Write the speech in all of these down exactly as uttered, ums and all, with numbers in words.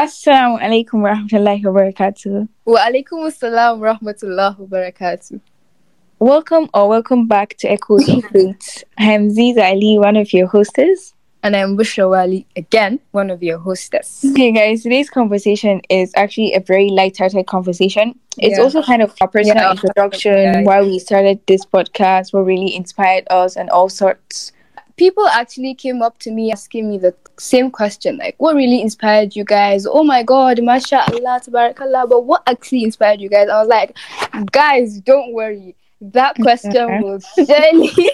Assalamu alaikum wa rahmatullahi wa barakatuh. Wa alaikum assalam wa rahmatullahi wa barakatuh. Welcome or welcome back to Echoes of Truths. I am Ziza Ali, one of your hostess. And I am Bushra Wali, again, one of your hostess. Okay guys, today's conversation is actually a very light-hearted conversation. It's yeah. also kind of a personal yeah. introduction, yeah. why we started this podcast, what really inspired us and all sorts. People actually came up to me asking me the same question, like, what really inspired you guys? Oh my God, mashallah, tabarakallah, but what actually inspired you guys? I was like, guys, don't worry. That question will surely,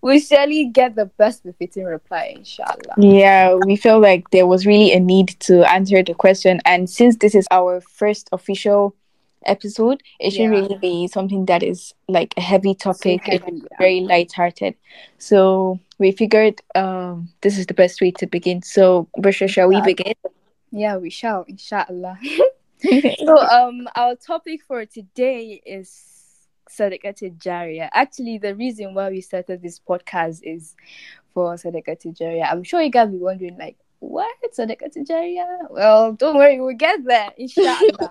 will surely get the best befitting reply, inshallah. Yeah, we feel like there was really a need to answer the question. And since this is our first official episode, it should yeah. really be something that is like a heavy topic, so heavy, yeah. very light-hearted. So we figured um this is the best way to begin. So Bushra, shall we begin? Yeah, we shall, inshallah. So um our topic for today is Sadaqah Jariyah. Actually, the reason why we started this podcast is for Sadaqah Jariyah. I'm sure you guys be wondering, like, what? Sadaqah Jariyah? Well, don't worry, we'll get there, inshallah.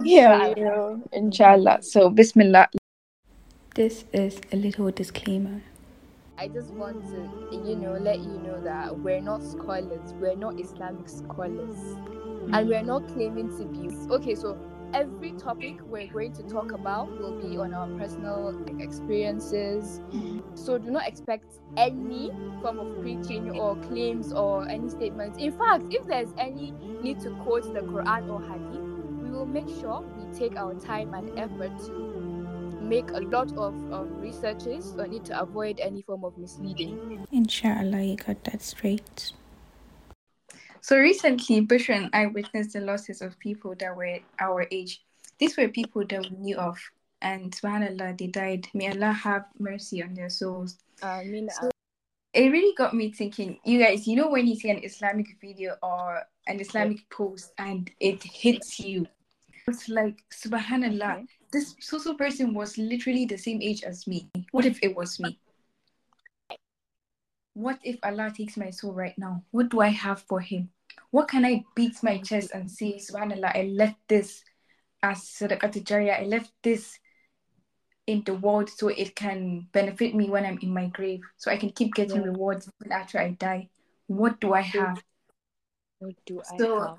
Yeah, inshallah. inshallah. So, bismillah. This is a little disclaimer. I just want to, you know, let you know that we're not scholars, we're not Islamic scholars, mm-hmm. and we're not claiming to be. Okay, so every topic we're going to talk about will be on our personal experiences. So do not expect any form of preaching or claims or any statements. In fact, if there's any need to quote the Quran or Hadith, we will make sure we take our time and effort to make a lot of um, researches on it to avoid any form of misleading. Inshallah, you got that straight. So recently, Bushra and I witnessed the losses of people that were our age. These were people that we knew of, and subhanAllah, they died. May Allah have mercy on their souls. Ameen. So it really got me thinking, you guys, you know when you see an Islamic video or an Islamic yeah. post and it hits you? It's like, subhanAllah, okay. this social person was literally the same age as me. What if it was me? What if Allah takes my soul right now? What do I have for him? What can I beat my chest and say, subhanAllah, I left this as Sadaqah Jariyah. I left this in the world so it can benefit me when I'm in my grave. So I can keep getting yeah. rewards even after I die. What do I have? What do I so, have?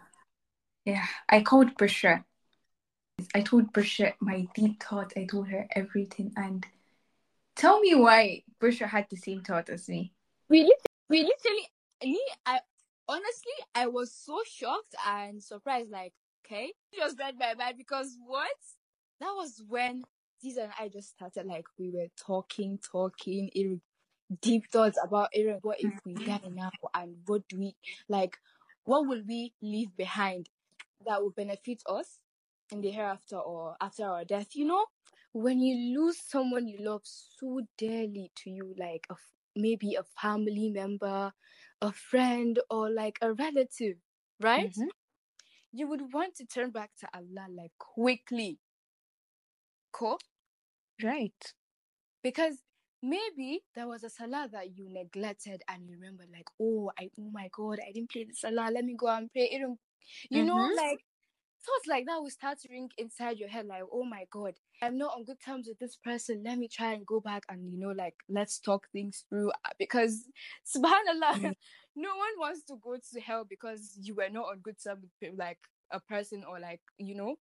Yeah, I called Bushra. I told Bushra my deep thoughts. I told her everything. And tell me why Bushra had the same thought as me. We literally, we literally, me, I, honestly, I was so shocked and surprised, like, okay, just read my mind, because what? That was when Ziza and I just started, like, we were talking, talking, ir- deep thoughts about, Aaron, what if we die now, and what do we, like, what will we leave behind that will benefit us in the hereafter or after our death, you know? When you lose someone you love so dearly to you, like, a maybe a family member, a friend, or like a relative, right? Mm-hmm. You would want to turn back to Allah like quickly. Cool? Right. Because maybe there was a salah that you neglected and you remember like, oh, I, oh my God, I didn't play the salah. Let me go and pray. You mm-hmm. know, like thoughts like that will start to ring inside your head like, oh my God, I'm not on good terms with this person, let me try and go back and, you know, like, let's talk things through, because subhanAllah, mm. no one wants to go to hell because you were not on good terms with like a person or like, you know.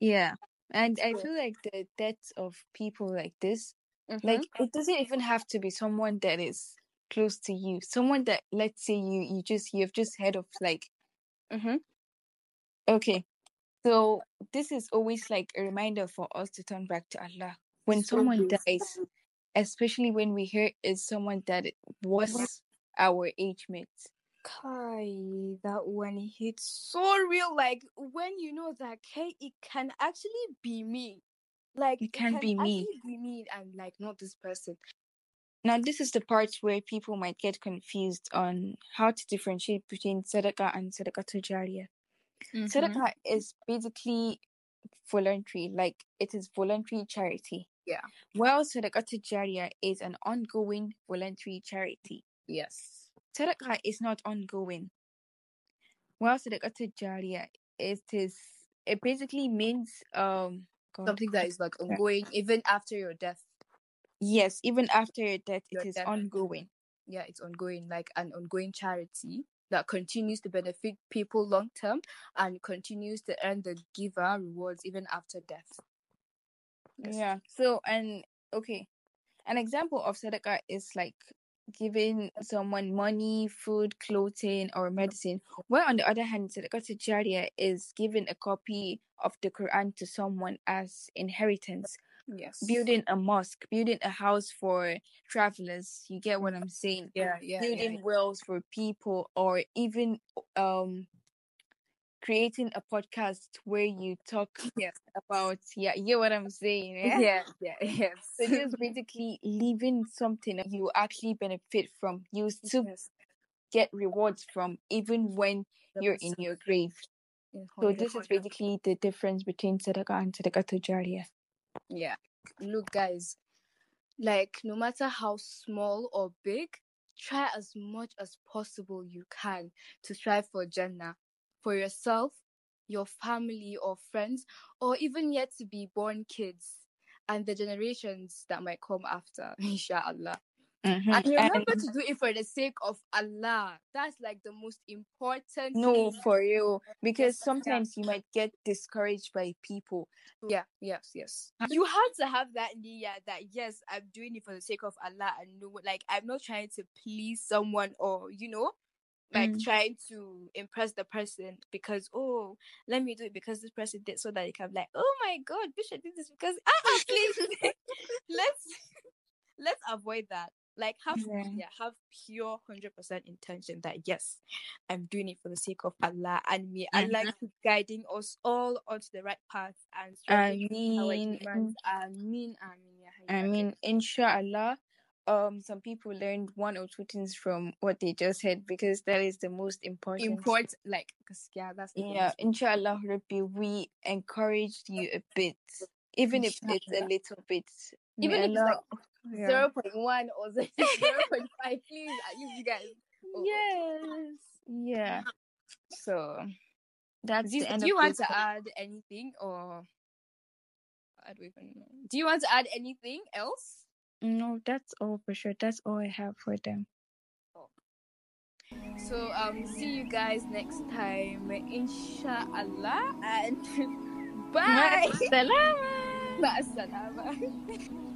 Yeah, and so, I feel like the deaths of people like this, mm-hmm. like it doesn't even have to be someone that is close to you, someone that, let's say you you just you've just heard of, like, mm-hmm. okay. So this is always like a reminder for us to turn back to Allah. When so someone please. dies, especially when we hear is someone that was what? our age mate. Kai, that one hits so real. Like when you know that, K, it can actually be me. Like it can, it can be me. be me, and like not this person. Now this is the part where people might get confused on how to differentiate between Sadaqah and Sadaqah Jariyah. Mm-hmm. Sadaqah is basically voluntary, like it is voluntary charity. Yeah. While Sadaqah Jariyah is an ongoing voluntary charity. Yes. Sadaqah is not ongoing. Well, Sadaqah Jariyah, it is it basically means um God. something that is like ongoing, yeah. even after your death. Yes, even after your death, your it is death. ongoing. Yeah, it's ongoing, like an ongoing charity that continues to benefit people long term and continues to earn the giver rewards even after death. Yes. Yeah. So and okay, an example of sadaqah is like giving someone money, food, clothing, or medicine. Where on the other hand, Sadaqah Jariyah is giving a copy of the Quran to someone as inheritance. Yes. Building a mosque, building a house for travelers. You get what I'm saying? Yeah, yeah. Building yeah, yeah. wells for people, or even um creating a podcast where you talk yes. about yeah, you get what I'm saying? Yeah, yeah, yeah. Yes. So just basically leaving something you actually benefit from, you still yes. get rewards from, even when that you're in sense. your grave. Yeah. So yeah. this is basically the difference between Sadaqah and Sadaqah Jariyah. Yeah, look guys, like no matter how small or big, try as much as possible you can to strive for Jannah, for yourself, your family or friends, or even yet to be born kids and the generations that might come after, inshallah. Mm-hmm. And remember and... to do it for the sake of Allah. That's like the most important no thing. For you, because sometimes yeah. you might get discouraged by people. Yeah, yes, yes. You have to have that niyyah that yes, I'm doing it for the sake of Allah, and no, like I'm not trying to please someone, or you know, like mm. trying to impress the person because oh, let me do it because this person did, so that you can be like, oh my God, Bushra did this because ah, please let's let's avoid that. Like, have yeah. Yeah, have pure one hundred percent intention that, yes, I'm doing it for the sake of Allah, and may mm-hmm. Allah keep guiding us all onto the right path and strengthening our demands. Ameen, ameen, I mean, inshallah, um, some people learned one or two things from what they just said, because that is the most important. Important, like, yeah, that's the yeah, most inshallah, Rabbi, we encouraged you a bit, even inshallah. if it's a little bit. Even may if Allah, it's like, yeah. zero point one or zero point five, please. I use you guys. Oh. Yes. Yeah. So that's do you, the end do you of want to point. add anything or I don't even know. Do you want to add anything else? No, that's all for sure. That's all I have for them. Oh. So um see you guys next time, inshallah, and bye. Ma'as-salama. Ma'as-salama.